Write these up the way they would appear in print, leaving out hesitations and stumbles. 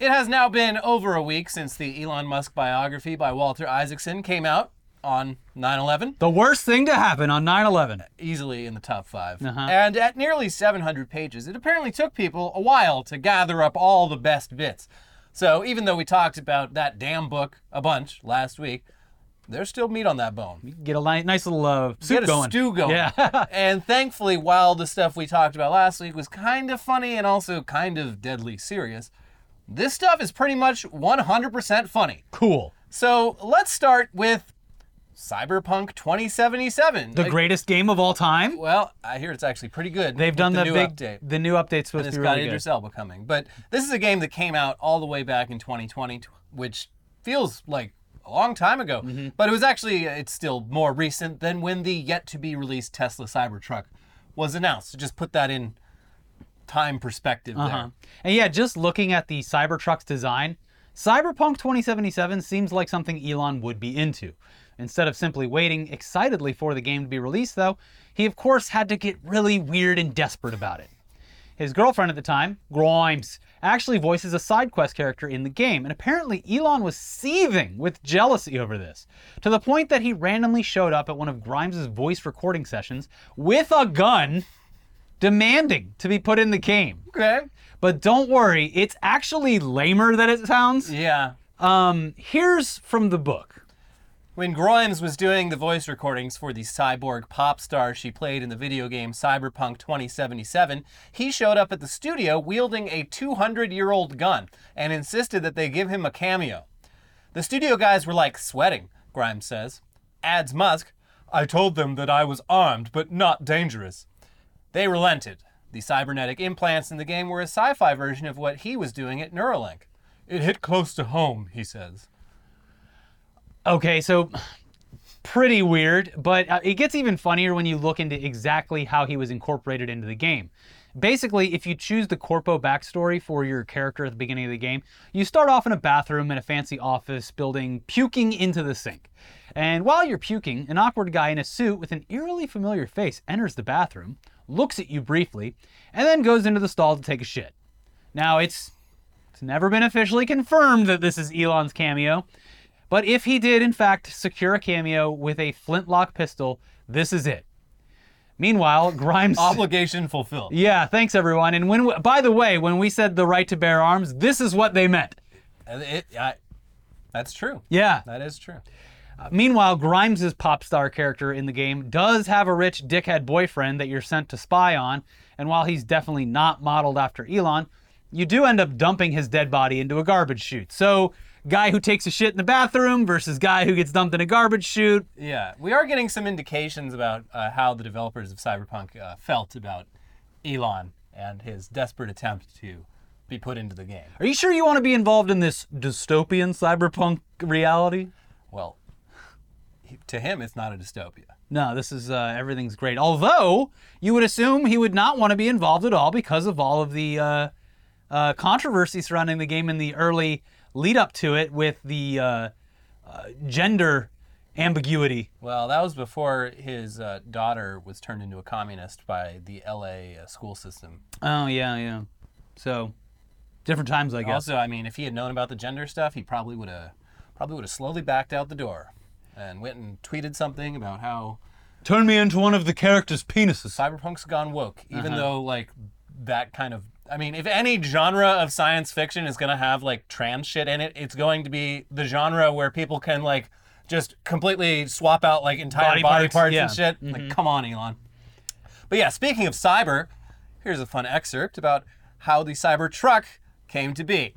It has now been over a week since the Elon Musk biography by Walter Isaacson came out on 9/11. The worst thing to happen on 9/11. Easily in the top five. Uh-huh. And at nearly 700 pages, it apparently took people a while to gather up all the best bits. So even though we talked about that damn book a bunch last week, there's still meat on that bone. You can get a nice little soup going. Get a stew going. Yeah. And thankfully, while the stuff we talked about last week was kind of funny and also kind of deadly serious, this stuff is pretty much 100% funny. Cool. So let's start with Cyberpunk 2077. The greatest game of all time? Well, I hear it's actually pretty good. They've done the new update's supposed to be really good. And it's got Idris Elba coming. But this is a game that came out all the way back in 2020, which feels like a long time ago, mm-hmm. but it's still more recent than when the yet-to-be-released Tesla Cybertruck was announced. So just put that in time perspective there. And yeah, just looking at the Cybertruck's design, Cyberpunk 2077 seems like something Elon would be into. Instead of simply waiting excitedly for the game to be released, though, he of course had to get really weird and desperate about it. His girlfriend at the time, Grimes, actually voices a side quest character in the game, and apparently Elon was seething with jealousy over this, to the point that he randomly showed up at one of Grimes' voice recording sessions with a gun, demanding to be put in the game. Okay. But don't worry, it's actually lamer than it sounds. Yeah. Here's from the book. When Grimes was doing the voice recordings for the cyborg pop star she played in the video game Cyberpunk 2077, he showed up at the studio wielding a 200-year-old gun and insisted that they give him a cameo. The studio guys were like sweating, Grimes says. Adds Musk, I told them that I was armed but not dangerous. They relented. The cybernetic implants in the game were a sci-fi version of what he was doing at Neuralink. It hit close to home, he says. Okay, so pretty weird, but it gets even funnier when you look into exactly how he was incorporated into the game. Basically, if you choose the corpo backstory for your character at the beginning of the game, you start off in a bathroom in a fancy office building, puking into the sink. And while you're puking, an awkward guy in a suit with an eerily familiar face enters the bathroom, looks at you briefly, and then goes into the stall to take a shit. Now, it's never been officially confirmed that this is Elon's cameo, but if he did, in fact, secure a cameo with a flintlock pistol, this is it. Meanwhile, Grimes... Obligation fulfilled. Yeah, thanks, everyone. And by the way, when we said the right to bear arms, this is what they meant. That's true. Yeah. That is true. Meanwhile, Grimes' pop star character in the game does have a rich dickhead boyfriend that you're sent to spy on, and while he's definitely not modeled after Elon, you do end up dumping his dead body into a garbage chute. So... guy who takes a shit in the bathroom versus guy who gets dumped in a garbage chute. Yeah, we are getting some indications about how the developers of Cyberpunk felt about Elon and his desperate attempt to be put into the game. Are you sure you want to be involved in this dystopian cyberpunk reality? Well, to him, it's not a dystopia. No, this is everything's great. Although, you would assume he would not want to be involved at all because of all of the controversy surrounding the game in the early... lead up to it with the gender ambiguity. Well, that was before his daughter was turned into a communist by the LA school system. Oh, yeah. So, different times, I guess. Also, I mean, if he had known about the gender stuff, he probably would have slowly backed out the door and went and tweeted something about how... turn me into one of the character's penises. Cyberpunk's gone woke, even though, like, that kind of... I mean, if any genre of science fiction is going to have, like, trans shit in it, it's going to be the genre where people can, like, just completely swap out, like, entire body parts and shit. Mm-hmm. Like, come on, Elon. But yeah, speaking of cyber, here's a fun excerpt about how the Cybertruck came to be.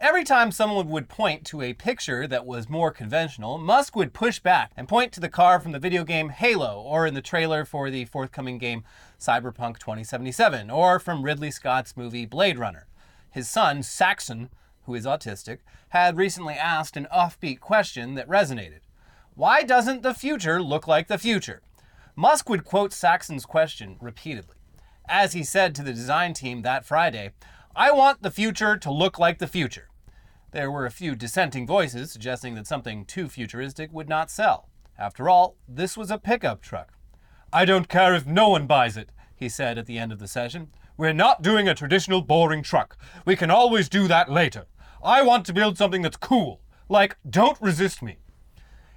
Every time someone would point to a picture that was more conventional, Musk would push back and point to the car from the video game Halo, or in the trailer for the forthcoming game Cyberpunk 2077, or from Ridley Scott's movie Blade Runner. His son, Saxon, who is autistic, had recently asked an offbeat question that resonated. Why doesn't the future look like the future? Musk would quote Saxon's question repeatedly. As he said to the design team that Friday, I want the future to look like the future. There were a few dissenting voices suggesting that something too futuristic would not sell. After all, this was a pickup truck. I don't care if no one buys it, he said at the end of the session. We're not doing a traditional boring truck. We can always do that later. I want to build something that's cool. Like, don't resist me.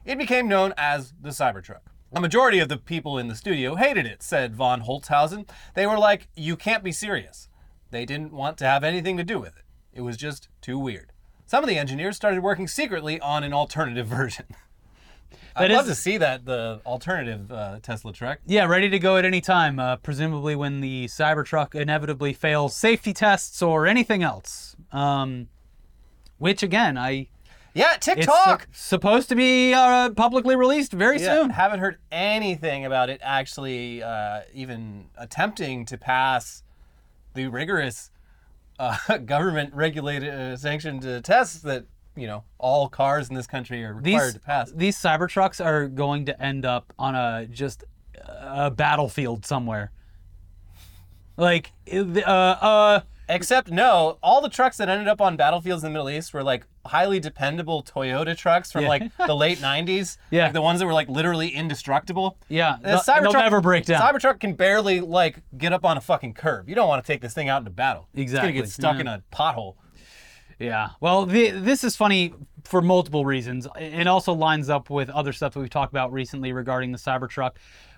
It became known as the Cybertruck. A majority of the people in the studio hated it, said von Holzhausen. They were like, you can't be serious. They didn't want to have anything to do with it. It was just too weird. Some of the engineers started working secretly on an alternative version. I'd love to see that, the alternative Tesla truck. Yeah, ready to go at any time, presumably when the Cybertruck inevitably fails safety tests or anything else. Which, again, Yeah, TikTok! It's supposed to be publicly released very soon. Haven't heard anything about it actually even attempting to pass the rigorous government-regulated, sanctioned tests that all cars in this country are required to pass. These Cybertrucks are going to end up on a battlefield somewhere. Like, except no, all the trucks that ended up on battlefields in the Middle East were like highly dependable Toyota trucks from like the late 90s. Yeah. Like the ones that were like literally indestructible. Yeah. They'll never break down. Cybertruck can barely like get up on a fucking curb. You don't want to take this thing out into battle. Exactly. It's going to get stuck in a pothole. Yeah. Well, this is funny for multiple reasons. It also lines up with other stuff that we've talked about recently regarding the Cybertruck.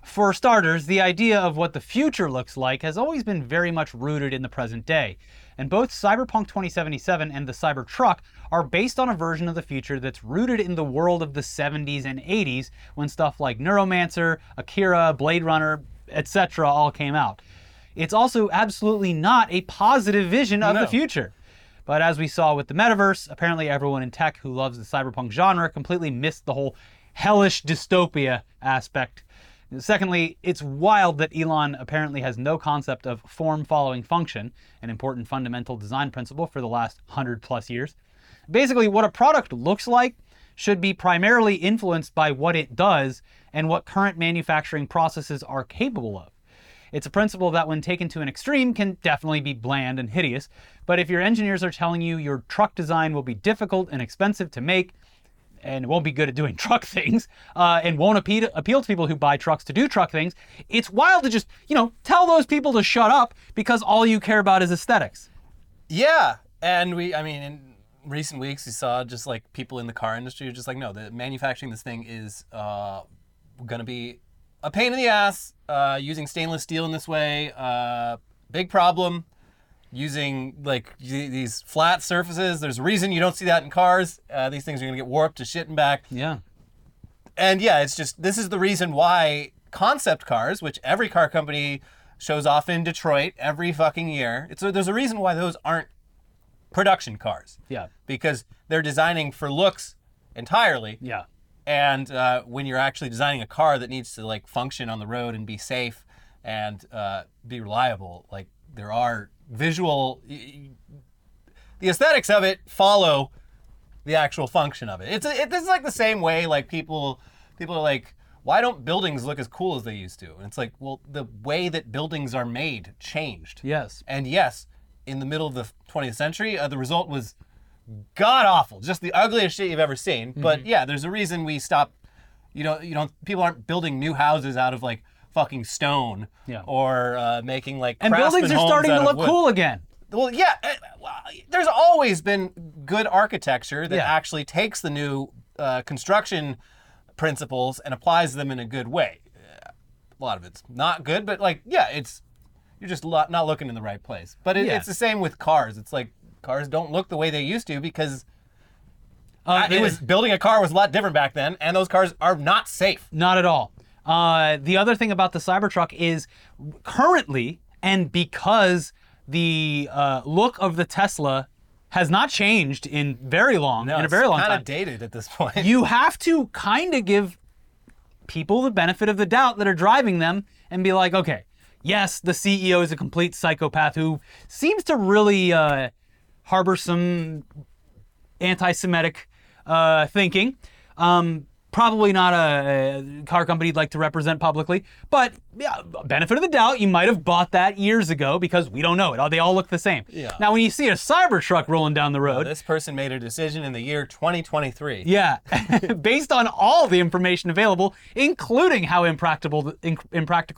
For starters, the idea of what the future looks like has always been very much rooted in the present day. And both Cyberpunk 2077 and the Cybertruck are based on a version of the future that's rooted in the world of the 70s and 80s, when stuff like Neuromancer, Akira, Blade Runner, etc. all came out. It's also absolutely not a positive vision of the future. But as we saw with the metaverse, apparently everyone in tech who loves the cyberpunk genre completely missed the whole hellish dystopia aspect. Secondly, it's wild that Elon apparently has no concept of form following function, an important fundamental design principle for the last 100+ years. Basically, what a product looks like should be primarily influenced by what it does and what current manufacturing processes are capable of. It's a principle that, when taken to an extreme, can definitely be bland and hideous, but if your engineers are telling you your truck design will be difficult and expensive to make, and won't be good at doing truck things, and won't appeal to people who buy trucks to do truck things, it's wild to just, tell those people to shut up because all you care about is aesthetics. Yeah, and in recent weeks, we saw just, like, people in the car industry just like, no, the manufacturing this thing is going to be a pain in the ass, using stainless steel in this way, big problem, using like these flat surfaces. There's a reason you don't see that in cars. These things are gonna get warped to shit and back. Yeah. And yeah, it's just, this is the reason why concept cars, which every car company shows off in Detroit every fucking year, there's a reason why those aren't production cars. Yeah. Because they're designing for looks entirely. Yeah. And when you're actually designing a car that needs to like function on the road and be safe and be reliable, like there are visual, the aesthetics of it follow the actual function of it. This is like the same way like people are like, why don't buildings look as cool as they used to? And it's like, well, the way that buildings are made changed. Yes. And yes, in the middle of the 20th century, the result was god-awful, just the ugliest shit you've ever seen. Mm-hmm. But yeah, there's a reason we stopped, people aren't building new houses out of like fucking stone or making like craftsman homes out of wood. And buildings are starting to look cool again. Well, yeah, there's always been good architecture that actually takes the new construction principles and applies them in a good way. A lot of it's not good, but like, yeah, you're just not looking in the right place. But it's the same with cars. It's like, cars don't look the way they used to because building a car was a lot different back then, and those cars are not safe. Not at all. The other thing about the Cybertruck is currently, and because the look of the Tesla has not changed in a very long time. It's kind of dated at this point. You have to kind of give people the benefit of the doubt that are driving them and be like, okay, yes, the CEO is a complete psychopath who seems to really... harbor some anti-Semitic thinking. Probably not a car company you'd like to represent publicly, but yeah, benefit of the doubt, you might have bought that years ago because we don't know it. They all look the same. Yeah. Now, when you see a Cybertruck rolling down the road... this person made a decision in the year 2023. Yeah, based on all the information available, including how impractical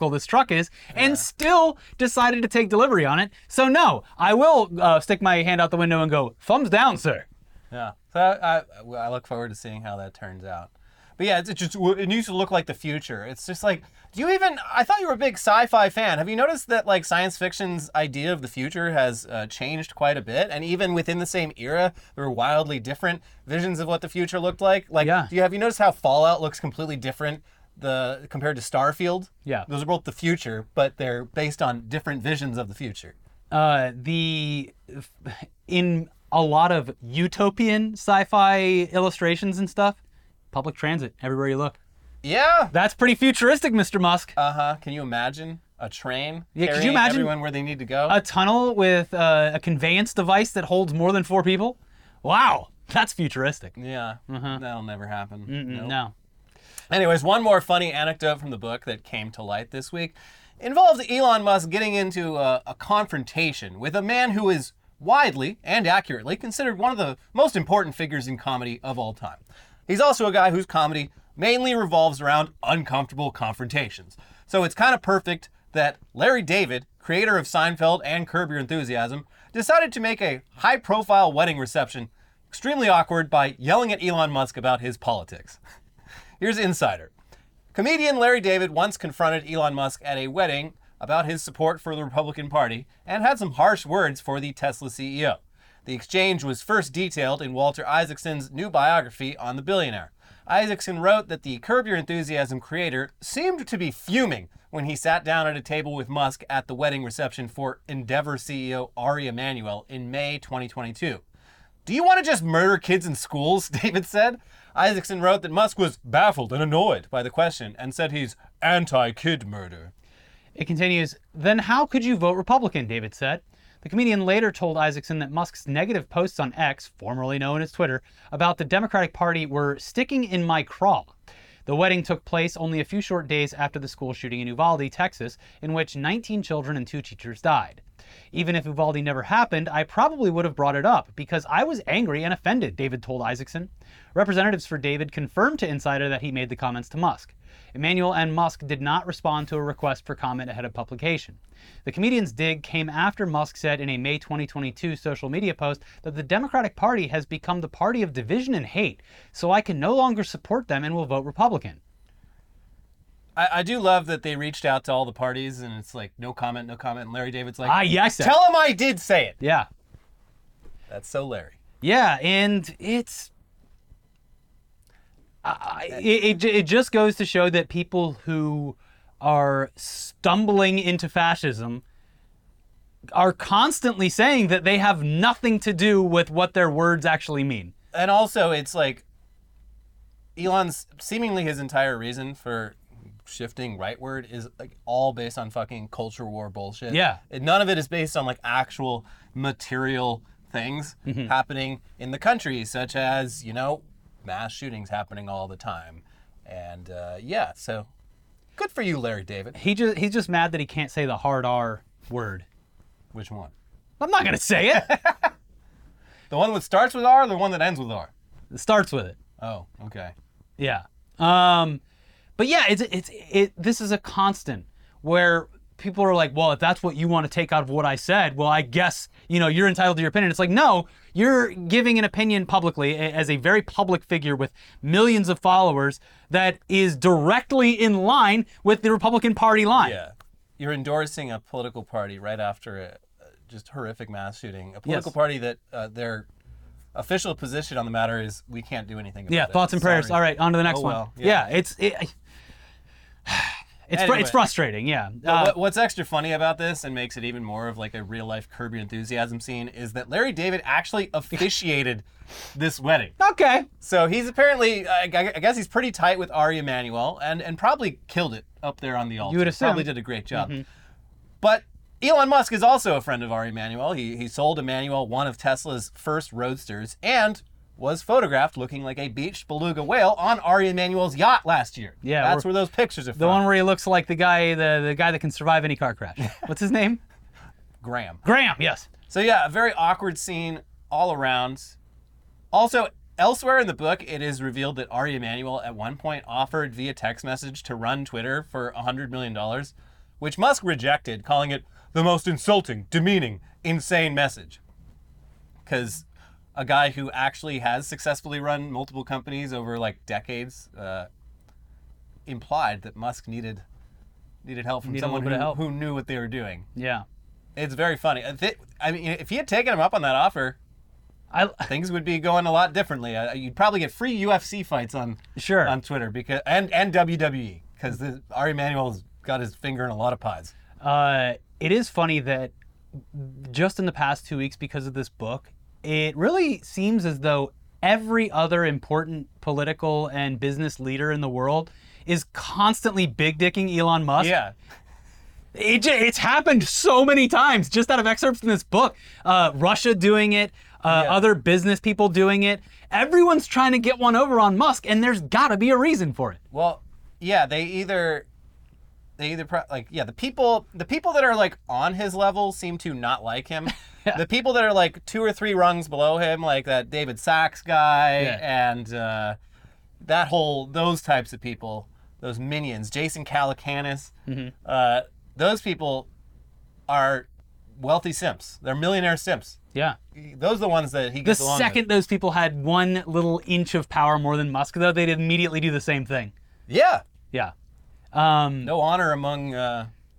this truck is, and still decided to take delivery on it. So no, I will stick my hand out the window and go, thumbs down, sir. Yeah. So I look forward to seeing how that turns out. But yeah, it needs to look like the future. It's just like, I thought you were a big sci-fi fan. Have you noticed that like science fiction's idea of the future has changed quite a bit? And even within the same era, there were wildly different visions of what the future looked like. Like, yeah. Have you noticed how Fallout looks completely different compared to Starfield? Yeah. Those are both the future, but they're based on different visions of the future. In a lot of utopian sci-fi illustrations and stuff, public transit everywhere you look. Yeah. That's pretty futuristic, Mr. Musk. Uh-huh. Can you imagine a train carrying everyone where they need to go? A tunnel with a conveyance device that holds more than 4 people? Wow. That's futuristic. Yeah. Uh-huh. That'll never happen. Nope. No. Anyways, one more funny anecdote from the book that came to light this week involves Elon Musk getting into a confrontation with a man who is widely and accurately considered one of the most important figures in comedy of all time. He's also a guy whose comedy mainly revolves around uncomfortable confrontations. So it's kind of perfect that Larry David, creator of Seinfeld and Curb Your Enthusiasm, decided to make a high-profile wedding reception extremely awkward by yelling at Elon Musk about his politics. Here's Insider. Comedian Larry David once confronted Elon Musk at a wedding about his support for the Republican Party and had some harsh words for the Tesla CEO. The exchange was first detailed in Walter Isaacson's new biography on the billionaire. Isaacson wrote that the Curb Your Enthusiasm creator seemed to be fuming when he sat down at a table with Musk at the wedding reception for Endeavor CEO Ari Emanuel in May 2022. "Do you want to just murder kids in schools?" David said. Isaacson wrote that Musk was baffled and annoyed by the question and said he's anti-kid murder. It continues, "Then how could you vote Republican?" David said. The comedian later told Isaacson that Musk's negative posts on X, formerly known as Twitter, about the Democratic Party were sticking in my craw. The wedding took place only a few short days after the school shooting in Uvalde, Texas, in which 19 children and 2 teachers died. "Even if Uvalde never happened, I probably would have brought it up because I was angry and offended," David told Isaacson. Representatives for David confirmed to Insider that he made the comments to Musk. Emanuel and Musk did not respond to a request for comment ahead of publication. The comedian's dig came after Musk said in a May 2022 social media post that the Democratic Party has become the party of division and hate, so I can no longer support them and will vote Republican. I do love that they reached out to all the parties and it's like, no comment, no comment. And Larry David's like, yes, tell him I did say it. Yeah. That's so Larry. Yeah, and it's... It just goes to show that people who are stumbling into fascism are constantly saying that they have nothing to do with what their words actually mean. And also, it's like Elon's seemingly his entire reason for shifting rightward is like all based on fucking culture war bullshit. Yeah. None of it is based on like actual material things happening in the country, such as, mass shootings happening all the time. And so good for you, Larry David. He's just mad that he can't say the hard R word. Which one? I'm not going to say it. The one that starts with R or the one that ends with R? It starts with it. Oh, okay. Yeah. But yeah, this is a constant where people are like, well, if that's what you want to take out of what I said, well, I guess, you're entitled to your opinion. It's like, no, you're giving an opinion publicly as a very public figure with millions of followers that is directly in line with the Republican Party line. Yeah. You're endorsing a political party right after a just horrific mass shooting, a political party that their official position on the matter is we can't do anything about it. Yeah, thoughts and prayers. All right, on to the next one. Well, yeah, It's frustrating, yeah. What's extra funny about this and makes it even more of like a real-life Curb Your Enthusiasm scene is that Larry David actually officiated this wedding. Okay. So he's apparently, I guess he's pretty tight with Ari Emanuel and probably killed it up there on the altar. You would assume. Probably did a great job. Mm-hmm. But Elon Musk is also a friend of Ari Emanuel. He sold Emanuel one of Tesla's first Roadsters and was photographed looking like a beached beluga whale on Ari Emanuel's yacht last year. Yeah, that's where those pictures are from. The one where he looks like the guy that can survive any car crash. What's his name? Graham. Graham, yes. So yeah, a very awkward scene all around. Also, elsewhere in the book, it is revealed that Ari Emanuel at one point offered via text message to run Twitter for $100 million, which Musk rejected, calling it the most insulting, demeaning, insane message. Because a guy who actually has successfully run multiple companies over like decades, implied that Musk needed help from someone who knew what they were doing. Yeah. It's very funny. I mean, if he had taken him up on that offer, things would be going a lot differently. You'd probably get free UFC fights on Twitter because and WWE, because Ari Emanuel's got his finger in a lot of pies. It is funny that just in the past 2 weeks, because of this book, it really seems as though every other important political and business leader in the world is constantly big-dicking Elon Musk. Yeah. It's happened so many times, just out of excerpts from this book. Russia doing it, other business people doing it. Everyone's trying to get one over on Musk, and there's got to be a reason for it. Well, yeah, the people that are like on his level seem to not like him. Yeah. The people that are like two or three rungs below him, like that David Sachs guy and those types of people, those minions, Jason Calacanis, those people are wealthy simps. They're millionaire simps. Yeah. Those are the ones that he gets along with. The second those people had one little inch of power more than Musk, though, they'd immediately do the same thing. Yeah. Yeah. No honor among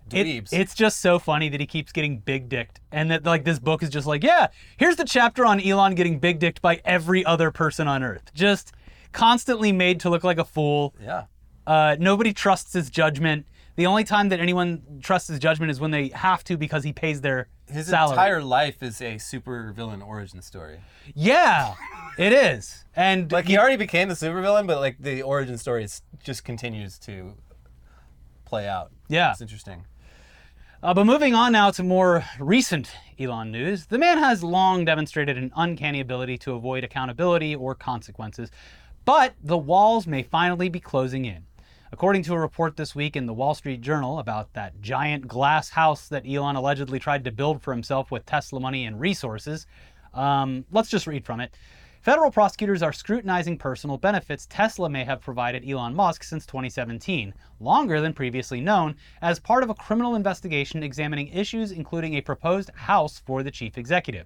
dweebs. It's just so funny that he keeps getting big dicked, and that like this book is just like, yeah, here's the chapter on Elon getting big dicked by every other person on Earth, just constantly made to look like a fool. Yeah. Nobody trusts his judgment. The only time that anyone trusts his judgment is when they have to, because he pays their salary. His entire life is a supervillain origin story. Yeah, it is. And like he already became the supervillain, but like the origin story just continues to play out. Yeah. It's interesting. But moving on now to more recent Elon news. The man has long demonstrated an uncanny ability to avoid accountability or consequences, but the walls may finally be closing in. According to a report this week in the Wall Street Journal about that giant glass house that Elon allegedly tried to build for himself with Tesla money and resources, let's just read from it. Federal prosecutors are scrutinizing personal benefits Tesla may have provided Elon Musk since 2017, longer than previously known, as part of a criminal investigation examining issues including a proposed house for the chief executive.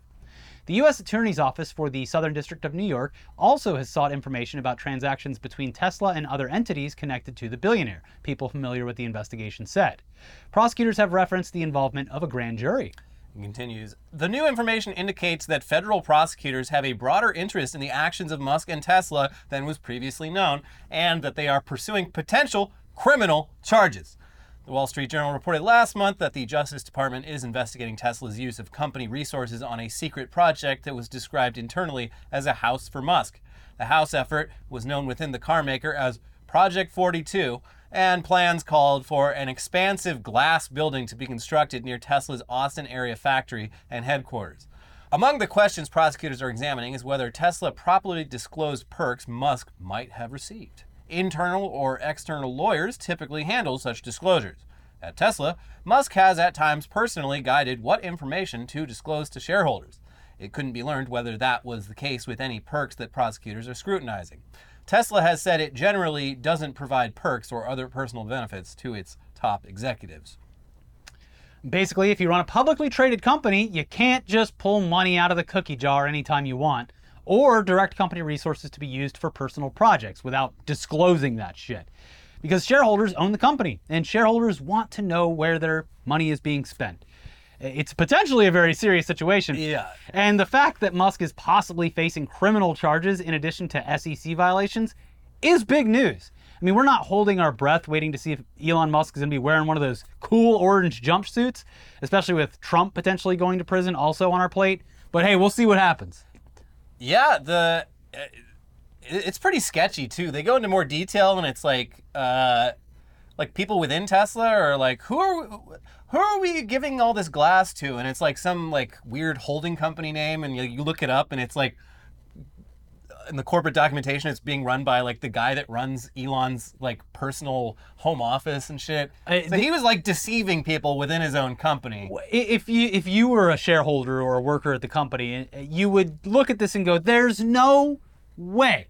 The U.S. Attorney's Office for the Southern District of New York also has sought information about transactions between Tesla and other entities connected to the billionaire, people familiar with the investigation said. Prosecutors have referenced the involvement of a grand jury. It continues, the new information indicates that federal prosecutors have a broader interest in the actions of Musk and Tesla than was previously known, and that they are pursuing potential criminal charges. The Wall Street Journal reported last month that the Justice Department is investigating Tesla's use of company resources on a secret project that was described internally as a house for Musk. The house effort was known within the carmaker as Project 42, and plans called for an expansive glass building to be constructed near Tesla's Austin area factory and headquarters. Among the questions prosecutors are examining is whether Tesla properly disclosed perks Musk might have received. Internal or external lawyers typically handle such disclosures. At Tesla, Musk has at times personally guided what information to disclose to shareholders. It couldn't be learned whether that was the case with any perks that prosecutors are scrutinizing. Tesla has said it generally doesn't provide perks or other personal benefits to its top executives. Basically, if you run a publicly traded company, you can't just pull money out of the cookie jar anytime you want, or direct company resources to be used for personal projects without disclosing that shit. Because shareholders own the company, and shareholders want to know where their money is being spent. It's potentially a very serious situation. Yeah. And the fact that Musk is possibly facing criminal charges in addition to SEC violations is big news. I mean, we're not holding our breath waiting to see if Elon Musk is going to be wearing one of those cool orange jumpsuits, especially with Trump potentially going to prison also on our plate. But hey, we'll see what happens. Yeah, it's pretty sketchy too. They go into more detail, and it's like people within Tesla are like, who are we giving all this glass to? And it's like some like weird holding company name, and you look it up, and it's like in the corporate documentation, it's being run by like the guy that runs Elon's like personal home office and shit. So he was like deceiving people within his own company. If you were a shareholder or a worker at the company, you would look at this and go, there's no way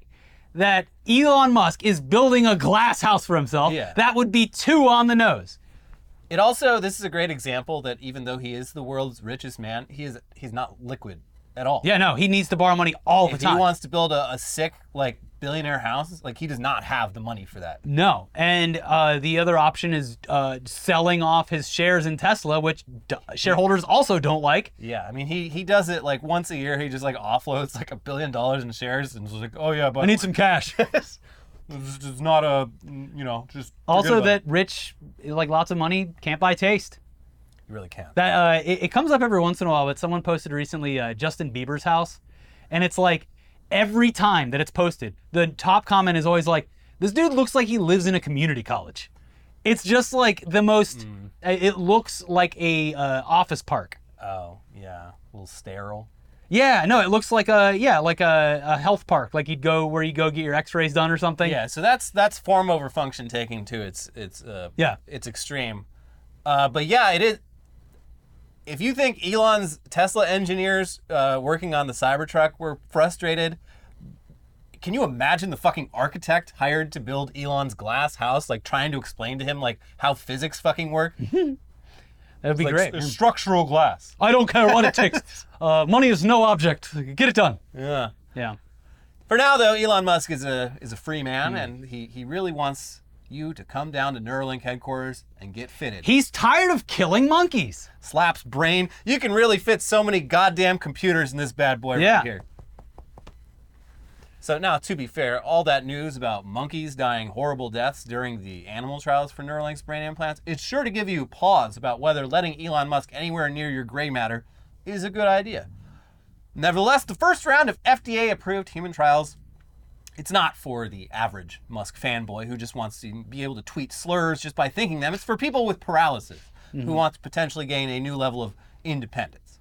that Elon Musk is building a glass house for himself. Yeah. That would be too on the nose. It also, this is a great example that even though he is the world's richest man, he's not liquid. at all. Yeah, no, he needs to borrow money all the time. If he wants to build a sick, like, billionaire house, like, he does not have the money for that. No, and the other option is selling off his shares in Tesla, which shareholders also don't like. Yeah, I mean, he does it, like, once a year. He just, like, offloads, like, $1 billion in shares and is like, oh, yeah, but... I need some cash. It's not a, you know, just... Also that rich, like, lots of money can't buy taste. You really can't. That it comes up every once in a while, but someone posted recently Justin Bieber's house, and it's like every time that it's posted, the top comment is always like, this dude looks like he lives in a community college. It's just like the most, it looks like a office park. Oh, yeah, a little sterile. Yeah, no, it looks like a health park, like you'd go where you go get your x-rays done or something. Yeah, so that's form over function taking to its extreme. But yeah, it is. If you think Elon's Tesla engineers working on the Cybertruck were frustrated, can you imagine the fucking architect hired to build Elon's glass house, like trying to explain to him like how physics fucking work? That'd be great. There's structural glass. I don't care what it takes. Money is no object. Get it done. Yeah. Yeah. For now, though, Elon Musk is a free man, and he really wants you to come down to Neuralink headquarters and get fitted. He's tired of killing monkeys. Slaps brain. You can really fit so many goddamn computers in this bad boy right here. So now, to be fair, all that news about monkeys dying horrible deaths during the animal trials for Neuralink's brain implants, it's sure to give you pause about whether letting Elon Musk anywhere near your gray matter is a good idea. Nevertheless, the first round of FDA-approved human trials, it's not for the average Musk fanboy who just wants to be able to tweet slurs just by thinking them. It's for people with paralysis who want to potentially gain a new level of independence.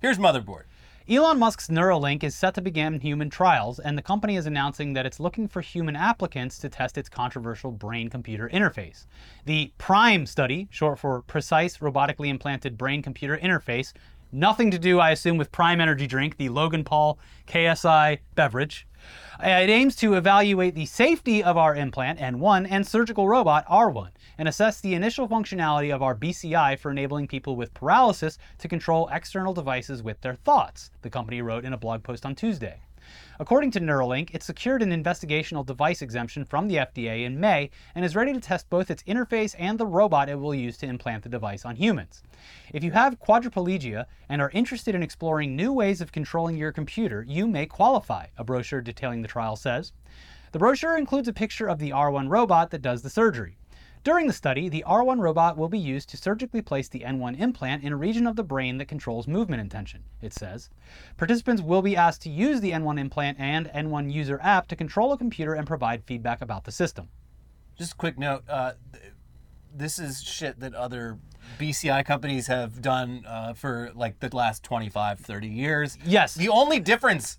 Here's Motherboard. Elon Musk's Neuralink is set to begin human trials, and the company is announcing that it's looking for human applicants to test its controversial brain-computer interface. The PRIME study, short for Precise Robotically Implanted Brain-Computer Interface, nothing to do, I assume, with Prime Energy Drink, the Logan Paul KSI beverage. It aims to evaluate the safety of our implant, N1, and surgical robot, R1, and assess the initial functionality of our BCI for enabling people with paralysis to control external devices with their thoughts, the company wrote in a blog post on Tuesday. According to Neuralink, it secured an investigational device exemption from the FDA in May and is ready to test both its interface and the robot it will use to implant the device on humans. If you have quadriplegia and are interested in exploring new ways of controlling your computer, you may qualify, a brochure detailing the trial says. The brochure includes a picture of the R1 robot that does the surgery. During the study, the R1 robot will be used to surgically place the N1 implant in a region of the brain that controls movement intention, it says. Participants will be asked to use the N1 implant and N1 user app to control a computer and provide feedback about the system. Just a quick note, this is shit that other BCI companies have done for like the last 25, 30 years. Yes. The only difference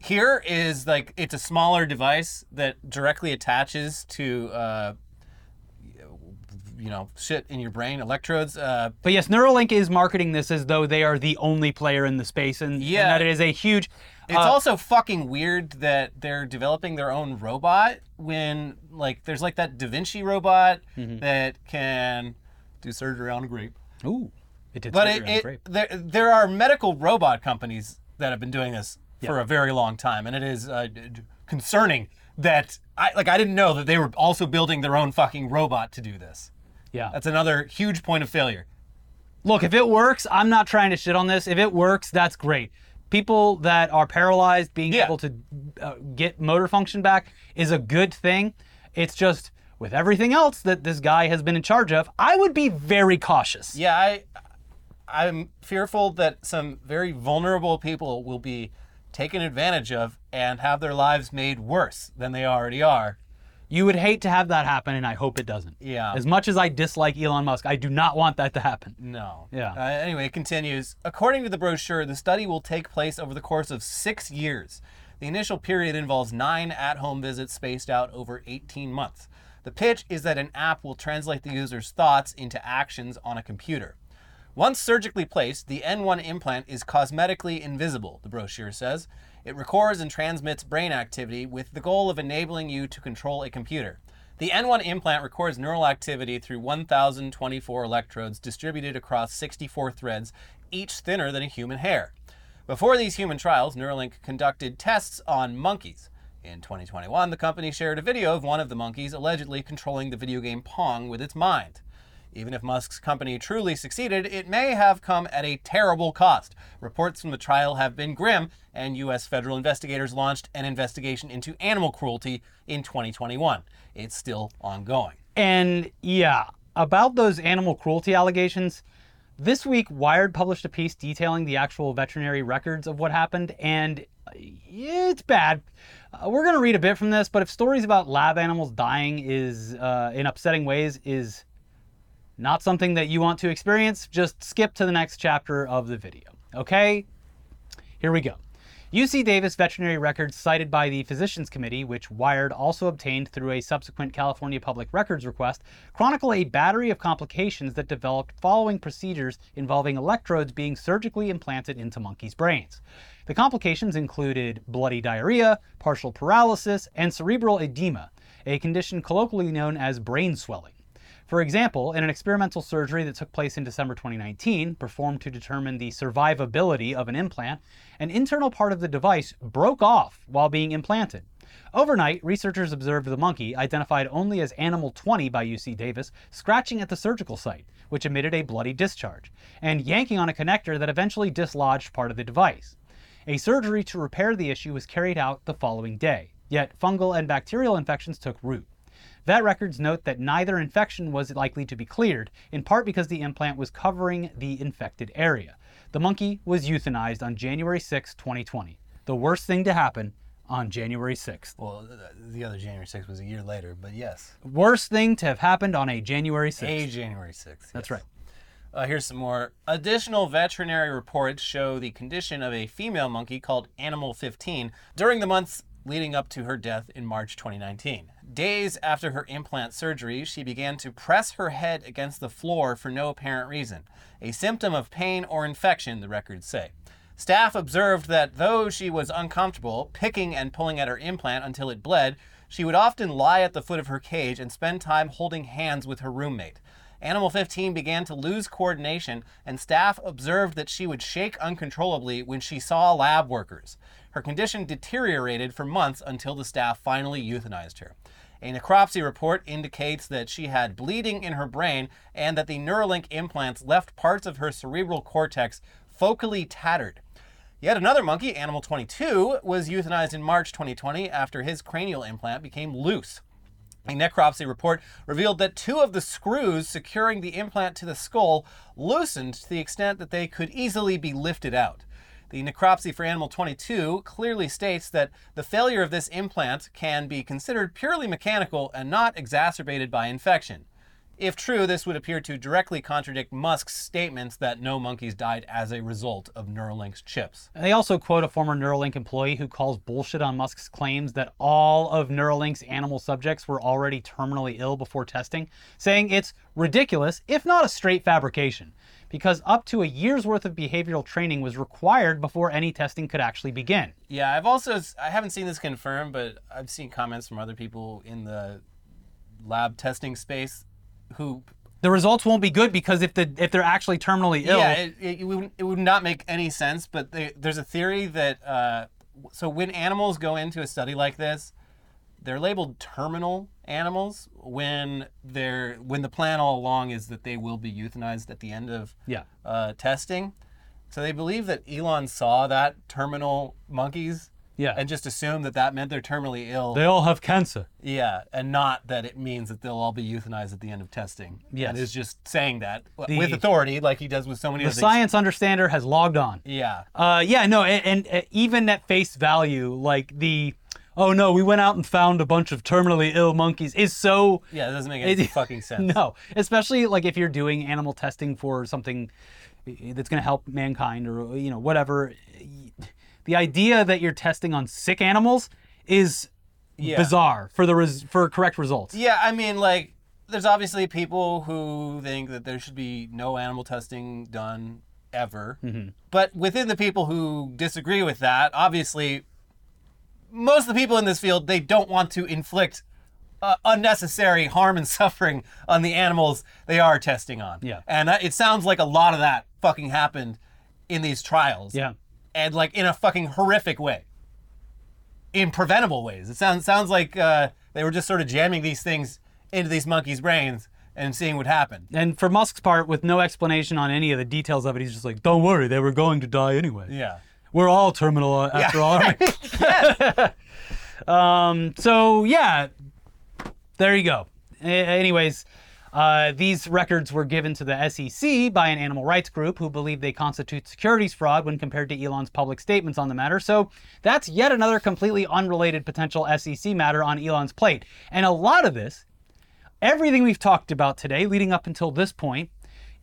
here is like it's a smaller device that directly attaches to... you know, shit in your brain, electrodes. But yes, Neuralink is marketing this as though they are the only player in the space, and that it is a huge... It's also fucking weird that they're developing their own robot when, like, there's, like, that Da Vinci robot that can do surgery on a grape. Ooh, it did surgery on a grape. There are medical robot companies that have been doing this for a very long time, and it is concerning that... I didn't know that they were also building their own fucking robot to do this. Yeah. That's another huge point of failure. Look, if it works, I'm not trying to shit on this. If it works, that's great. People that are paralyzed being able to get motor function back is a good thing. It's just with everything else that this guy has been in charge of, I would be very cautious. Yeah, I'm fearful that some very vulnerable people will be taken advantage of and have their lives made worse than they already are. You would hate to have that happen, and I hope it doesn't. Yeah. As much as I dislike Elon Musk, I do not want that to happen. No. Yeah. Anyway, it continues. According to the brochure, the study will take place over the course of 6 years. The initial period involves 9 at-home visits spaced out over 18 months. The pitch is that an app will translate the user's thoughts into actions on a computer. Once surgically placed, the N1 implant is cosmetically invisible, the brochure says. It records and transmits brain activity with the goal of enabling you to control a computer. The N1 implant records neural activity through 1,024 electrodes distributed across 64 threads, each thinner than a human hair. Before these human trials, Neuralink conducted tests on monkeys. In 2021, the company shared a video of one of the monkeys allegedly controlling the video game Pong with its mind. Even if Musk's company truly succeeded, it may have come at a terrible cost. Reports from the trial have been grim, and U.S. federal investigators launched an investigation into animal cruelty in 2021. It's still ongoing. And yeah, about those animal cruelty allegations, this week Wired published a piece detailing the actual veterinary records of what happened, and it's bad. We're going to read a bit from this, but if stories about lab animals dying is in upsetting ways is not something that you want to experience, just skip to the next chapter of the video. Okay, here we go. UC Davis veterinary records cited by the Physicians Committee, which Wired also obtained through a subsequent California Public Records request, chronicle a battery of complications that developed following procedures involving electrodes being surgically implanted into monkeys' brains. The complications included bloody diarrhea, partial paralysis, and cerebral edema, a condition colloquially known as brain swelling. For example, in an experimental surgery that took place in December 2019, performed to determine the survivability of an implant, an internal part of the device broke off while being implanted. Overnight, researchers observed the monkey, identified only as Animal 20 by UC Davis, scratching at the surgical site, which emitted a bloody discharge, and yanking on a connector that eventually dislodged part of the device. A surgery to repair the issue was carried out the following day, yet fungal and bacterial infections took root. Vet records note that neither infection was likely to be cleared, in part because the implant was covering the infected area. The monkey was euthanized on January 6, 2020. The worst thing to happen on January 6th. Well, the other January 6th was a year later, but yes. Worst thing to have happened on a January 6th. A January 6th. Yes. That's right. Here's some more. Additional veterinary reports show the condition of a female monkey called Animal 15 during the months leading up to her death in March 2019. Days after her implant surgery, she began to press her head against the floor for no apparent reason, a symptom of pain or infection, the records say. Staff observed that though she was uncomfortable picking and pulling at her implant until it bled, she would often lie at the foot of her cage and spend time holding hands with her roommate. Animal 15 began to lose coordination, and staff observed that she would shake uncontrollably when she saw lab workers. Her condition deteriorated for months until the staff finally euthanized her. A necropsy report indicates that she had bleeding in her brain and that the Neuralink implants left parts of her cerebral cortex focally tattered. Yet another monkey, Animal 22, was euthanized in March 2020 after his cranial implant became loose. A necropsy report revealed that two of the screws securing the implant to the skull loosened to the extent that they could easily be lifted out. The necropsy for Animal 22 clearly states that the failure of this implant can be considered purely mechanical and not exacerbated by infection. If true, this would appear to directly contradict Musk's statements that no monkeys died as a result of Neuralink's chips. And they also quote a former Neuralink employee who calls bullshit on Musk's claims that all of Neuralink's animal subjects were already terminally ill before testing, saying it's ridiculous, if not a straight fabrication, because up to a year's worth of behavioral training was required before any testing could actually begin. Yeah, I haven't seen this confirmed, but I've seen comments from other people in the lab testing space who the results won't be good because if they're actually terminally ill. Yeah, it would not make any sense, but there's a theory that so when animals go into a study like this, they're labeled terminal animals when the plan all along is that they will be euthanized at the end of testing. So they believe that Elon saw that terminal monkeys and just assume that meant they're terminally ill. They all have cancer. Yeah, and not that it means that they'll all be euthanized at the end of testing. Yes. And is just saying that with authority, like he does with so many other things. The science understander has logged on. Yeah. And even at face value, like we went out and found a bunch of terminally ill monkeys is so... Yeah, it doesn't make any fucking sense. No, especially like if you're doing animal testing for something that's going to help mankind or, whatever... The idea that you're testing on sick animals is bizarre for correct results. Yeah, I mean, there's obviously people who think that there should be no animal testing done ever. Mm-hmm. But within the people who disagree with that, obviously, most of the people in this field, they don't want to inflict unnecessary harm and suffering on the animals they are testing on. Yeah. And it sounds like a lot of that fucking happened in these trials. Yeah. and like in a fucking horrific way, in preventable ways. It sounds like they were just sort of jamming these things into these monkeys' brains and seeing what happened. And for Musk's part, with no explanation on any of the details of it, he's just like, don't worry, they were going to die anyway. Yeah. We're all terminal after all. Right? So, yeah, there you go. Anyways, these records were given to the SEC by an animal rights group who believe they constitute securities fraud when compared to Elon's public statements on the matter. So that's yet another completely unrelated potential SEC matter on Elon's plate. And a lot of this, everything we've talked about today leading up until this point,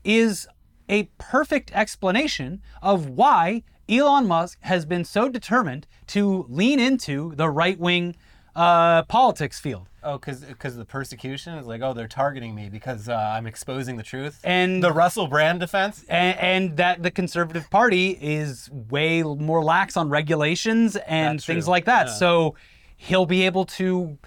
is a perfect explanation of why Elon Musk has been so determined to lean into the right-wing politics field. Oh, because the persecution is like, oh, they're targeting me because I'm exposing the truth. And the Russell Brand defense. And that the Conservative Party is way more lax on regulations and That's things true. Like that. Yeah. So he'll be able to,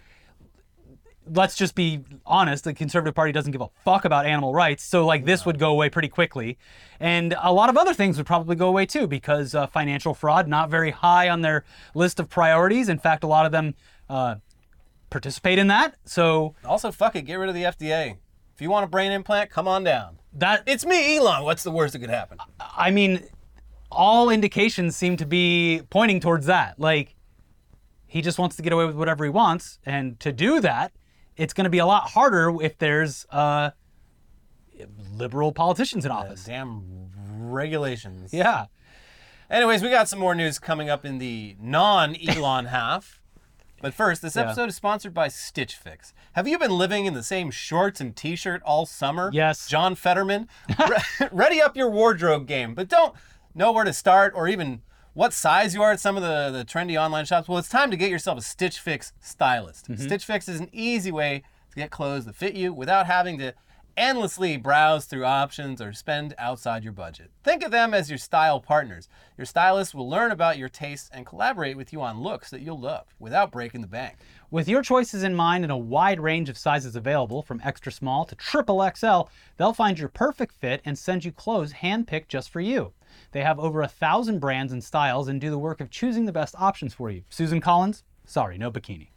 let's just be honest, the Conservative Party doesn't give a fuck about animal rights, so like this would go away pretty quickly. And a lot of other things would probably go away too, because financial fraud, not very high on their list of priorities. In fact, a lot of them participate in that, so... Also, fuck it, get rid of the FDA. If you want a brain implant, come on down. It's me, Elon, what's the worst that could happen? I mean, all indications seem to be pointing towards that. Like, he just wants to get away with whatever he wants, and to do that, it's going to be a lot harder if there's liberal politicians in office. Damn regulations. Yeah. Anyways, we got some more news coming up in the non-Elon half. But first, this episode is sponsored by Stitch Fix. Have you been living in the same shorts and t-shirt all summer? Yes. John Fetterman? Ready up your wardrobe game, but don't know where to start or even what size you are at some of the trendy online shops. Well, it's time to get yourself a Stitch Fix stylist. Mm-hmm. Stitch Fix is an easy way to get clothes that fit you without having to endlessly browse through options or spend outside your budget. Think of them as your style partners. Your stylist will learn about your tastes and collaborate with you on looks that you'll love without breaking the bank. With your choices in mind and a wide range of sizes available, from extra small to triple XL, they'll find your perfect fit and send you clothes hand-picked just for you. They have over 1,000 brands and styles and do the work of choosing the best options for you. Susan Collins? Sorry, no bikini.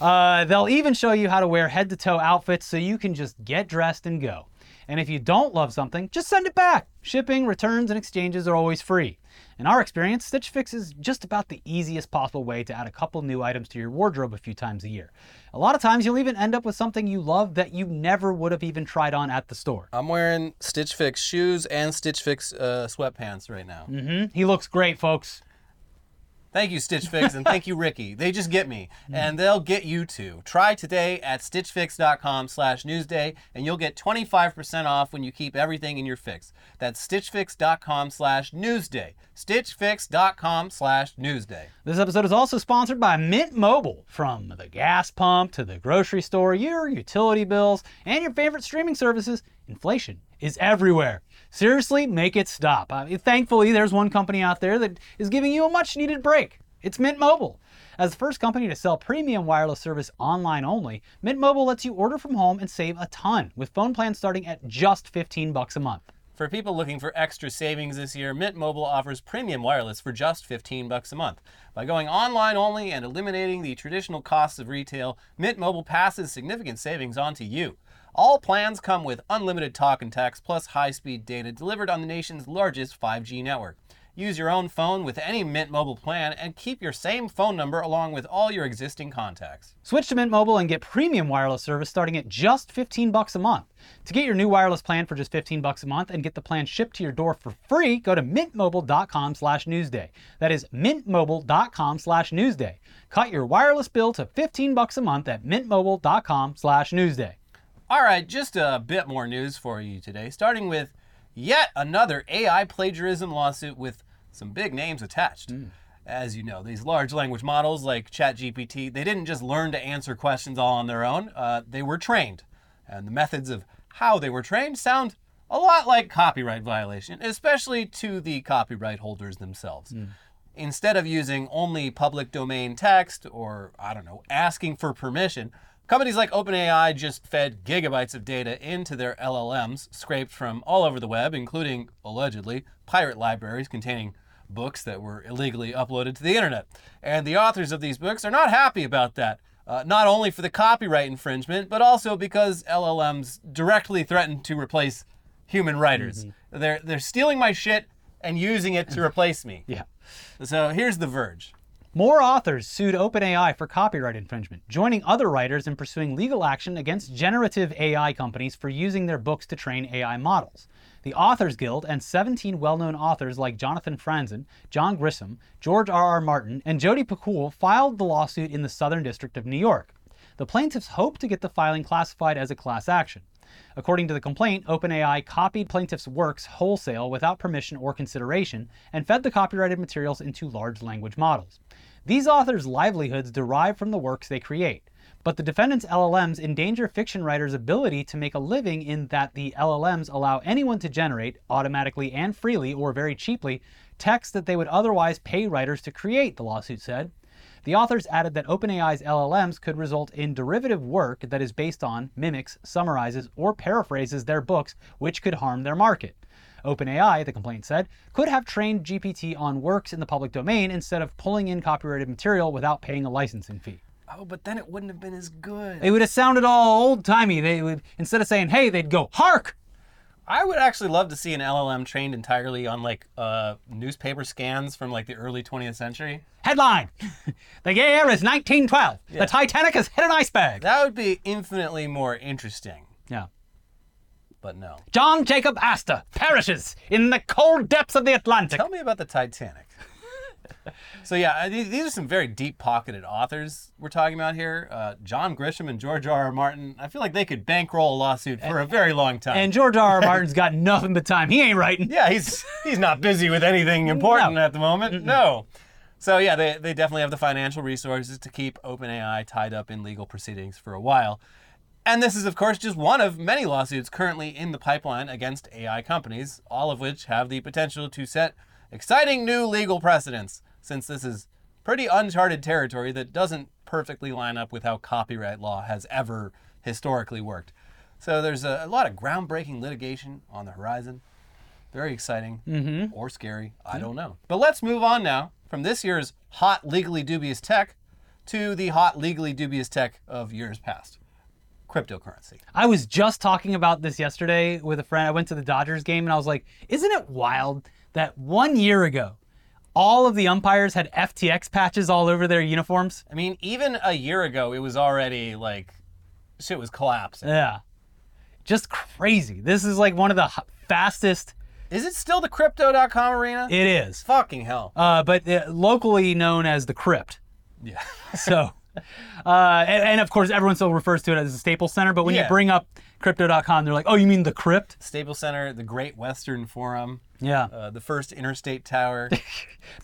They'll even show you how to wear head-to-toe outfits so you can just get dressed and go. And if you don't love something, just send it back. Shipping, returns, and exchanges are always free. In our experience, Stitch Fix is just about the easiest possible way to add a couple new items to your wardrobe a few times a year. A lot of times, you'll even end up with something you love that you never would have even tried on at the store. I'm wearing Stitch Fix shoes and Stitch Fix sweatpants right now. Mm-hmm. He looks great, folks. Thank you, Stitch Fix, and thank you, Ricky. They just get me, and they'll get you too. Try today at stitchfix.com/newsday, and you'll get 25% off when you keep everything in your fix. That's stitchfix.com/newsday. stitchfix.com/newsday. This episode is also sponsored by Mint Mobile. From the gas pump to the grocery store, your utility bills, and your favorite streaming services, inflation is everywhere. Seriously, make it stop. Thankfully, there's one company out there that is giving you a much-needed break. It's Mint Mobile. As the first company to sell premium wireless service online only, Mint Mobile lets you order from home and save a ton, with phone plans starting at just $15 a month. For people looking for extra savings this year, Mint Mobile offers premium wireless for just $15 a month. By going online only and eliminating the traditional costs of retail, Mint Mobile passes significant savings on to you. All plans come with unlimited talk and text, plus high-speed data delivered on the nation's largest 5G network. Use your own phone with any Mint Mobile plan and keep your same phone number along with all your existing contacts. Switch to Mint Mobile and get premium wireless service starting at just $15 a month. To get your new wireless plan for just $15 a month and get the plan shipped to your door for free, go to mintmobile.com/newsday. That is mintmobile.com/newsday. Cut your wireless bill to $15 a month at mintmobile.com/newsday. All right, just a bit more news for you today, starting with yet another AI plagiarism lawsuit with some big names attached. As you know, these large language models like ChatGPT, they didn't just learn to answer questions all on their own. They were trained, and the methods of how they were trained sound a lot like copyright violation, especially to the copyright holders themselves. Instead of using only public domain text or, I don't know, asking for permission, companies like OpenAI just fed gigabytes of data into their LLMs, scraped from all over the web, including, allegedly, pirate libraries containing books that were illegally uploaded to the internet. And the authors of these books are not happy about that, not only for the copyright infringement, but also because LLMs directly threaten to replace human writers. Mm-hmm. They're stealing my shit and using it to replace me. Yeah. So here's The Verge. More authors sued OpenAI for copyright infringement, joining other writers in pursuing legal action against generative AI companies for using their books to train AI models. The Authors Guild and 17 well-known authors like Jonathan Franzen, John Grisham, George R.R. Martin, and Jodi Picoult filed the lawsuit in the Southern District of New York. The plaintiffs hope to get the filing classified as a class action. According to the complaint, OpenAI copied plaintiffs' works wholesale without permission or consideration and fed the copyrighted materials into large language models. These authors' livelihoods derive from the works they create, but the defendants' LLMs endanger fiction writers' ability to make a living in that the LLMs allow anyone to generate, automatically and freely or very cheaply, text that they would otherwise pay writers to create, the lawsuit said. The authors added that OpenAI's LLMs could result in derivative work that is based on, mimics, summarizes, or paraphrases their books, which could harm their market. OpenAI, the complaint said, could have trained GPT on works in the public domain instead of pulling in copyrighted material without paying a licensing fee. Oh, but then it wouldn't have been as good. It would have sounded all old-timey. They would, instead of saying, hey, they'd go, hark! I would actually love to see an LLM trained entirely on newspaper scans from the early 20th century. Headline, the year is 1912. Yeah. The Titanic has hit an iceberg. That would be infinitely more interesting. Yeah. But no. John Jacob Astor perishes in the cold depths of the Atlantic. Tell me about the Titanic. So yeah, these are some very deep-pocketed authors we're talking about here. John Grisham and George R.R. Martin. I feel like they could bankroll a lawsuit for a very long time. And George R.R. Martin's got nothing but time. He ain't writing. Yeah, he's not busy with anything important at the moment. Mm-mm. No. So yeah, they definitely have the financial resources to keep OpenAI tied up in legal proceedings for a while. And this is, of course, just one of many lawsuits currently in the pipeline against AI companies, all of which have the potential to set exciting new legal precedents, since this is pretty uncharted territory that doesn't perfectly line up with how copyright law has ever historically worked. So there's a lot of groundbreaking litigation on the horizon. Very exciting, or scary, I don't know. But let's move on now from this year's hot legally dubious tech to the hot legally dubious tech of years past. Cryptocurrency. I was just talking about this yesterday with a friend. I went to the Dodgers game and I was like, isn't it wild that 1 year ago, all of the umpires had FTX patches all over their uniforms? I mean, even a year ago, it was already shit was collapsing. Yeah. Just crazy. This is one of the fastest. Is it still the Crypto.com arena? It is. Fucking hell. But locally known as the Crypt. Yeah. So. And of course, everyone still refers to it as the Staples Center, but when you bring up Crypto.com, they're like, oh, you mean the Crypt? Staples Center, the Great Western Forum. Yeah. The First Interstate Tower.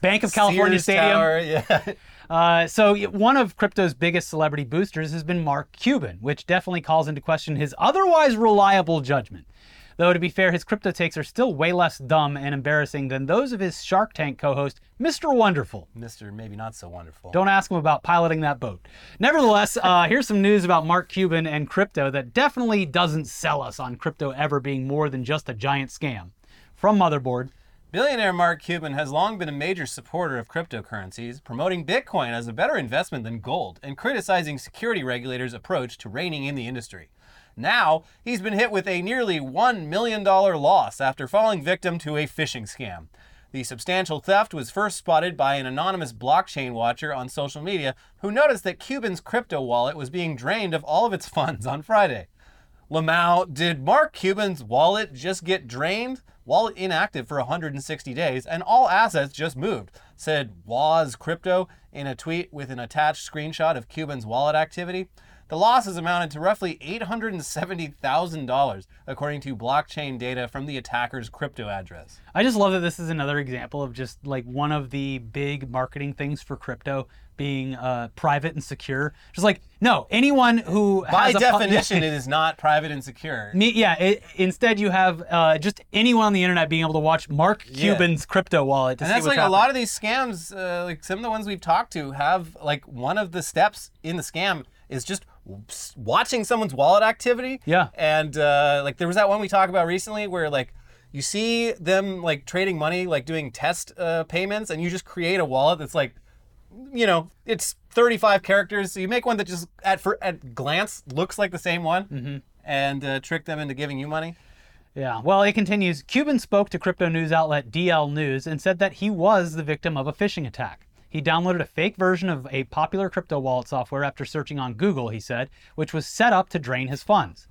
Bank of California Sears Stadium. Tower, yeah. So one of crypto's biggest celebrity boosters has been Mark Cuban, which definitely calls into question his otherwise reliable judgment. Though, to be fair, his crypto takes are still way less dumb and embarrassing than those of his Shark Tank co-host, Mr. Wonderful. Mr. Maybe Not So Wonderful. Don't ask him about piloting that boat. Nevertheless, here's some news about Mark Cuban and crypto that definitely doesn't sell us on crypto ever being more than just a giant scam. From Motherboard. Billionaire Mark Cuban has long been a major supporter of cryptocurrencies, promoting Bitcoin as a better investment than gold and criticizing security regulators' approach to reining in the industry. Now, he's been hit with a nearly $1 million loss after falling victim to a phishing scam. The substantial theft was first spotted by an anonymous blockchain watcher on social media who noticed that Cuban's crypto wallet was being drained of all of its funds on Friday. LMAO, did Mark Cuban's wallet just get drained? Wallet inactive for 160 days and all assets just moved, said Woz Crypto in a tweet with an attached screenshot of Cuban's wallet activity. The losses amounted to roughly $870,000, according to blockchain data from the attacker's crypto address. I just love that this is another example of just one of the big marketing things for crypto being private and secure. Just no, anyone who has by definition, it is not private and secure. Instead, you have just anyone on the internet being able to watch Mark Cuban's crypto wallet to see what's happening. A lot of these scams, some of the ones we've talked to have one of the steps in the scam is just watching someone's wallet activity. Yeah. And there was that one we talked about recently where You see them like trading money, like doing test payments, and you just create a wallet that's like, you know, it's 35 characters. So you make one that just at glance looks like the same one, mm-hmm. and trick them into giving you money. Yeah, well, it continues. Cuban spoke to crypto news outlet DL News and said that he was the victim of a phishing attack. He downloaded a fake version of a popular crypto wallet software after searching on Google, he said, which was set up to drain his funds.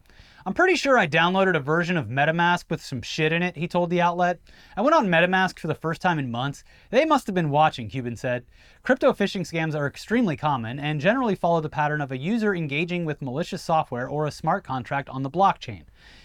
I'm pretty sure I downloaded a version of MetaMask with some shit in it, he told the outlet. I went on MetaMask for the first time in months. They must have been watching, Cuban said. Crypto phishing scams are extremely common and generally follow the pattern of a user engaging with malicious software or a smart contract on the blockchain.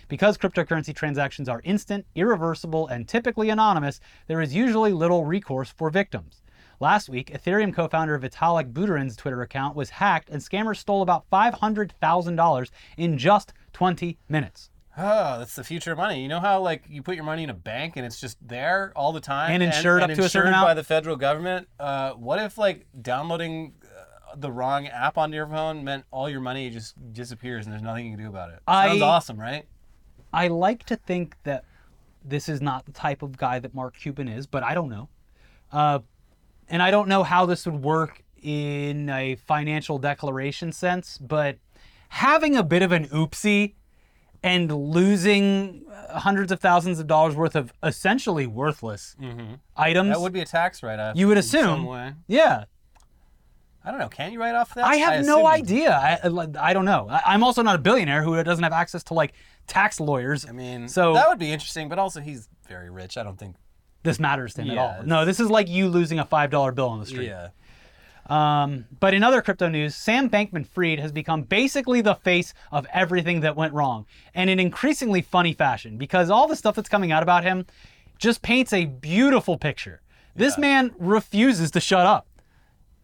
Because cryptocurrency transactions are instant, irreversible, and typically anonymous, there is usually little recourse for victims. Last week, Ethereum co-founder Vitalik Buterin's Twitter account was hacked and scammers stole about $500,000 in just 20 minutes. Oh, that's the future of money. You know how like you put your money in a bank and it's just there all the time? And insured up to a certain amount? By the federal government? What if like downloading the wrong app onto your phone meant all your money just disappears and there's nothing you can do about it? Sounds awesome, right? I like to think that this is not the type of guy that Mark Cuban is, but I don't know. And I don't know how this would work in a financial declaration sense, but having a bit of an oopsie and losing hundreds of thousands of dollars worth of essentially worthless items. That would be a tax write-off. You would assume. In some way. Yeah. I don't know. Can you write off that? I have no idea. I don't know. I'm also not a billionaire who doesn't have access to like tax lawyers. I mean, so that would be interesting, but also he's very rich. I don't think this matters to him at all. No, this is like you losing a $5 bill on the street. Yeah. But in other crypto news, Sam Bankman-Fried has become basically the face of everything that went wrong, and in increasingly funny fashion, because all the stuff that's coming out about him just paints a beautiful picture. This man refuses to shut up.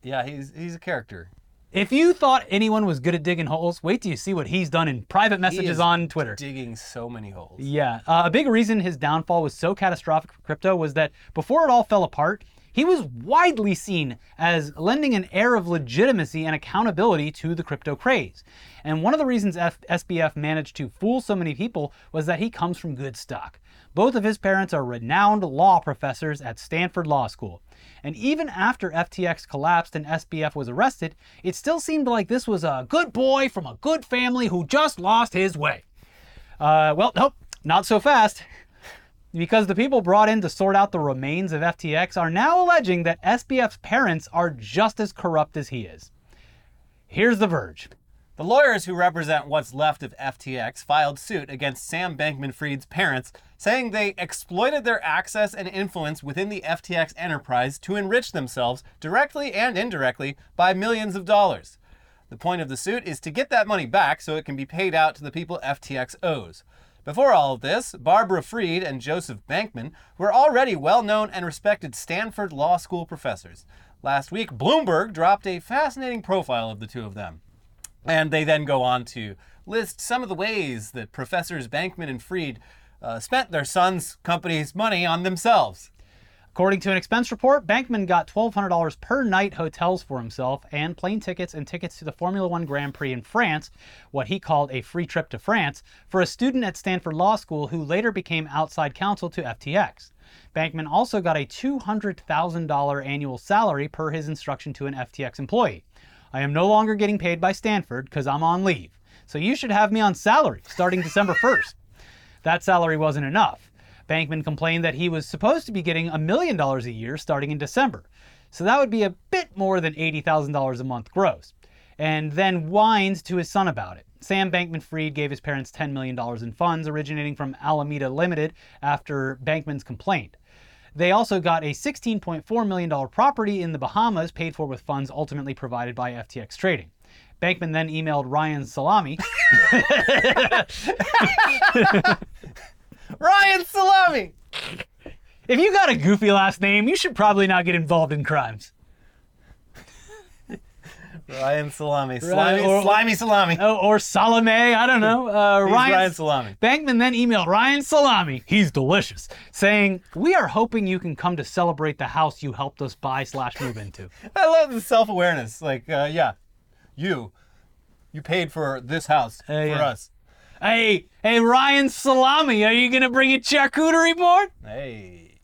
Yeah, he's a character. If you thought anyone was good at digging holes, wait till you see what he's done in private messages on Twitter. Digging so many holes. Yeah. A big reason his downfall was so catastrophic for crypto was that before it all fell apart, he was widely seen as lending an air of legitimacy and accountability to the crypto craze. And one of the reasons SBF managed to fool so many people was that he comes from good stock. Both of his parents are renowned law professors at Stanford Law School. And even after FTX collapsed and SBF was arrested, it still seemed like this was a good boy from a good family who just lost his way. Well, nope, not so fast. Because the people brought in to sort out the remains of FTX are now alleging that SBF's parents are just as corrupt as he is. Here's The Verge. The lawyers who represent what's left of FTX filed suit against Sam Bankman-Fried's parents, saying they exploited their access and influence within the FTX enterprise to enrich themselves directly and indirectly by millions of dollars. The point of the suit is to get that money back so it can be paid out to the people FTX owes. Before all of this, Barbara Fried and Joseph Bankman were already well-known and respected Stanford Law School professors. Last week, Bloomberg dropped a fascinating profile of the two of them. And they then go on to list some of the ways that Professors Bankman and Fried spent their sons' company's money on themselves. According to an expense report, Bankman got $1,200 per night hotels for himself and plane tickets and tickets to the Formula One Grand Prix in France, what he called a free trip to France, for a student at Stanford Law School who later became outside counsel to FTX. Bankman also got a $200,000 annual salary per his instruction to an FTX employee. I am no longer getting paid by Stanford because I'm on leave, so you should have me on salary starting December 1st. That salary wasn't enough. Bankman complained that he was supposed to be getting $1 million a year starting in December. So that would be a bit more than $80,000 a month gross. And then whines to his son about it. Sam Bankman-Fried gave his parents $10 million in funds originating from Alameda Limited after Bankman's complaint. They also got a $16.4 million property in the Bahamas paid for with funds ultimately provided by FTX trading. Bankman then emailed Ryan Salami. Ryan Salami! If you got a goofy last name, you should probably not get involved in crimes. Ryan Salami. Slimy Salami. Or Salome, I don't know. Ryan Salami. Bankman then emailed Ryan Salami, he's delicious, saying, we are hoping you can come to celebrate the house you helped us buy / move into. I love the self-awareness. Like, you paid for this house for us. Hey, Ryan Salami, are you going to bring a charcuterie board? Hey,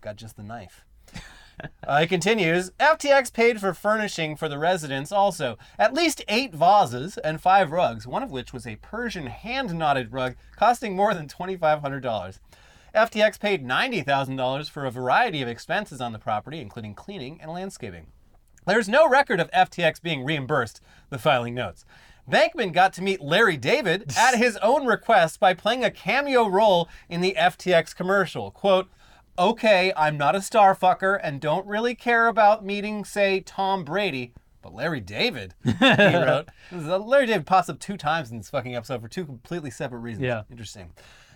got just the knife. It continues, FTX paid for furnishing for the residents also. At least 8 vases and 5 rugs, one of which was a Persian hand-knotted rug costing more than $2,500. FTX paid $90,000 for a variety of expenses on the property, including cleaning and landscaping. There's no record of FTX being reimbursed, the filing notes. Bankman got to meet Larry David at his own request by playing a cameo role in the FTX commercial. Quote, okay, I'm not a star fucker and don't really care about meeting, say, Tom Brady, but Larry David, he wrote. Larry David pops up 2 times in this fucking episode for 2 completely separate reasons. Yeah. Interesting.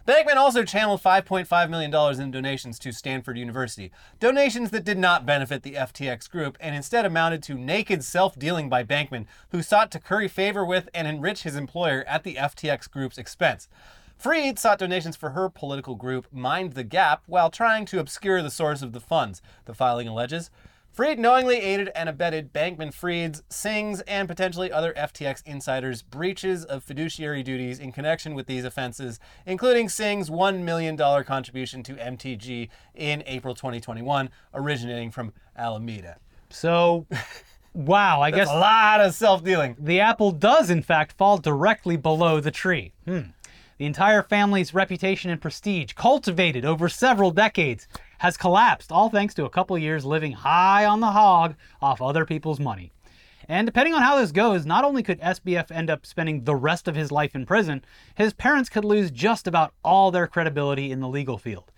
Bankman also channeled $5.5 million in donations to Stanford University, donations that did not benefit the FTX group and instead amounted to naked self-dealing by Bankman, who sought to curry favor with and enrich his employer at the FTX group's expense. Fried sought donations for her political group, Mind the Gap, while trying to obscure the source of the funds, the filing alleges. Fried knowingly aided and abetted Bankman-Fried's, Singh's, and potentially other FTX insiders' breaches of fiduciary duties in connection with these offenses, including Singh's $1 million contribution to MTG in April 2021, originating from Alameda. So, wow, I guess a lot of self-dealing. The apple does, in fact, fall directly below the tree. The entire family's reputation and prestige, cultivated over several decades, has collapsed, all thanks to a couple years living high on the hog off other people's money. And depending on how this goes, not only could SBF end up spending the rest of his life in prison, his parents could lose just about all their credibility in the legal field.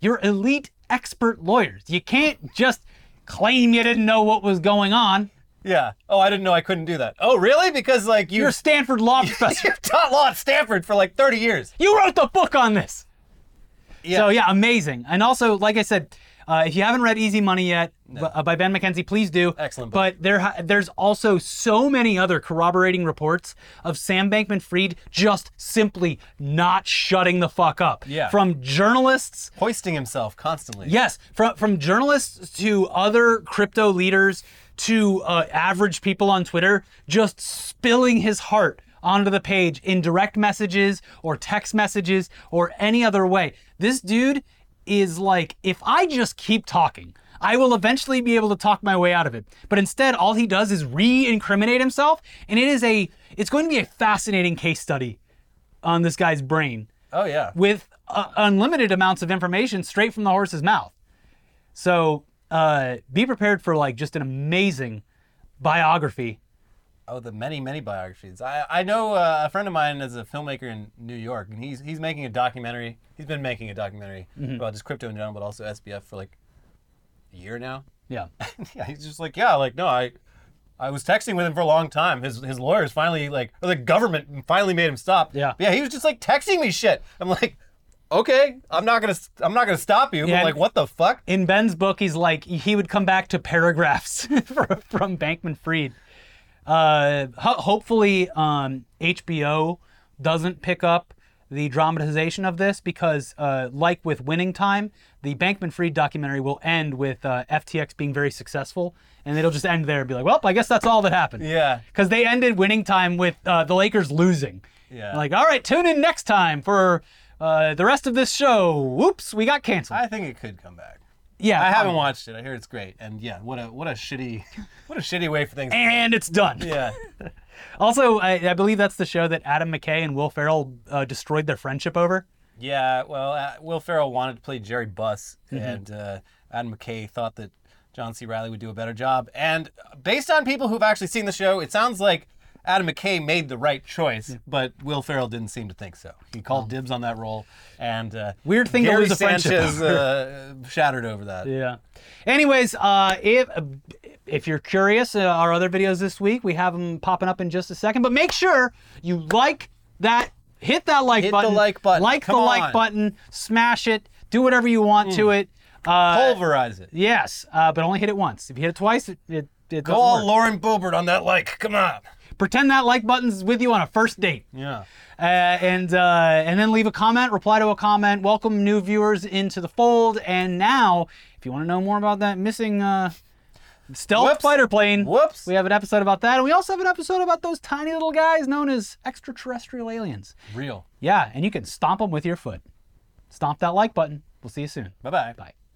You're elite expert lawyers. You can't just claim you didn't know what was going on. Yeah. Oh, I didn't know I couldn't do that. Oh, really? Because, like, you're a Stanford law professor. You've taught law at Stanford for, like, 30 years. You wrote the book on this. Yeah. So, yeah, amazing. And also, like I said, if you haven't read Easy Money yet, by Ben McKenzie, please do. Excellent book. But there's also so many other corroborating reports of Sam Bankman-Fried just simply not shutting the fuck up. Yeah. From journalists. Hoisting himself constantly. Yes. From journalists to other crypto leaders to average people on Twitter, just spilling his heart onto the page in direct messages or text messages or any other way. This dude is like, if I just keep talking, I will eventually be able to talk my way out of it. But instead, all he does is re-incriminate himself, and it's going to be a fascinating case study on this guy's brain. Oh, yeah. With unlimited amounts of information straight from the horse's mouth. So be prepared for, like, just an amazing biography. Oh, the many, many biographies. I know a friend of mine is a filmmaker in New York, and he's making a documentary. He's been making a documentary about just crypto in general, but also SBF for like a year now. Yeah. Yeah. He's just like, yeah, like, no, I was texting with him for a long time. His lawyers finally, like, or the government finally made him stop. Yeah. But yeah, he was just like texting me shit. I'm like, okay, I'm not gonna stop you, yeah, but like, what the fuck? In Ben's book, he's like, he would come back to paragraphs from Bankman-Fried. Hopefully HBO doesn't pick up the dramatization of this because, like with Winning Time, the Bankman-Fried documentary will end with FTX being very successful, and it'll just end there and be like, well, I guess that's all that happened. Yeah. Because they ended Winning Time with the Lakers losing. Yeah. Like, all right, tune in next time for the rest of this show. Whoops, we got canceled. I think it could come back. Yeah, I haven't watched it. I hear it's great, and yeah, what a shitty way for things. And it's done. Yeah. Also, I believe that's the show that Adam McKay and Will Ferrell destroyed their friendship over. Yeah, well, Will Ferrell wanted to play Jerry Buss, and Adam McKay thought that John C. Reilly would do a better job. And based on people who've actually seen the show, it sounds like Adam McKay made the right choice, but Will Ferrell didn't seem to think so. He called dibs on that role, and weird thing Gary to lose a friendship. Sanchez shattered over that. Yeah. Anyways, if you're curious, our other videos this week, we have them popping up in just a second. But make sure you like that, hit that like hit button, like the like button, smash it, do whatever you want to it, pulverize it. Yes, but only hit it once. If you hit it twice, it doesn't work. Lauren Boebert on that like. Come on. Pretend that like button's with you on a first date. Yeah. And then leave a comment, reply to a comment, welcome new viewers into the fold. And now, if you want to know more about that missing Stealth fighter plane. Whoops. We have an episode about that. And we also have an episode about those tiny little guys known as extraterrestrial aliens. Real. Yeah, and you can stomp them with your foot. Stomp that like button. We'll see you soon. Bye-bye. Bye.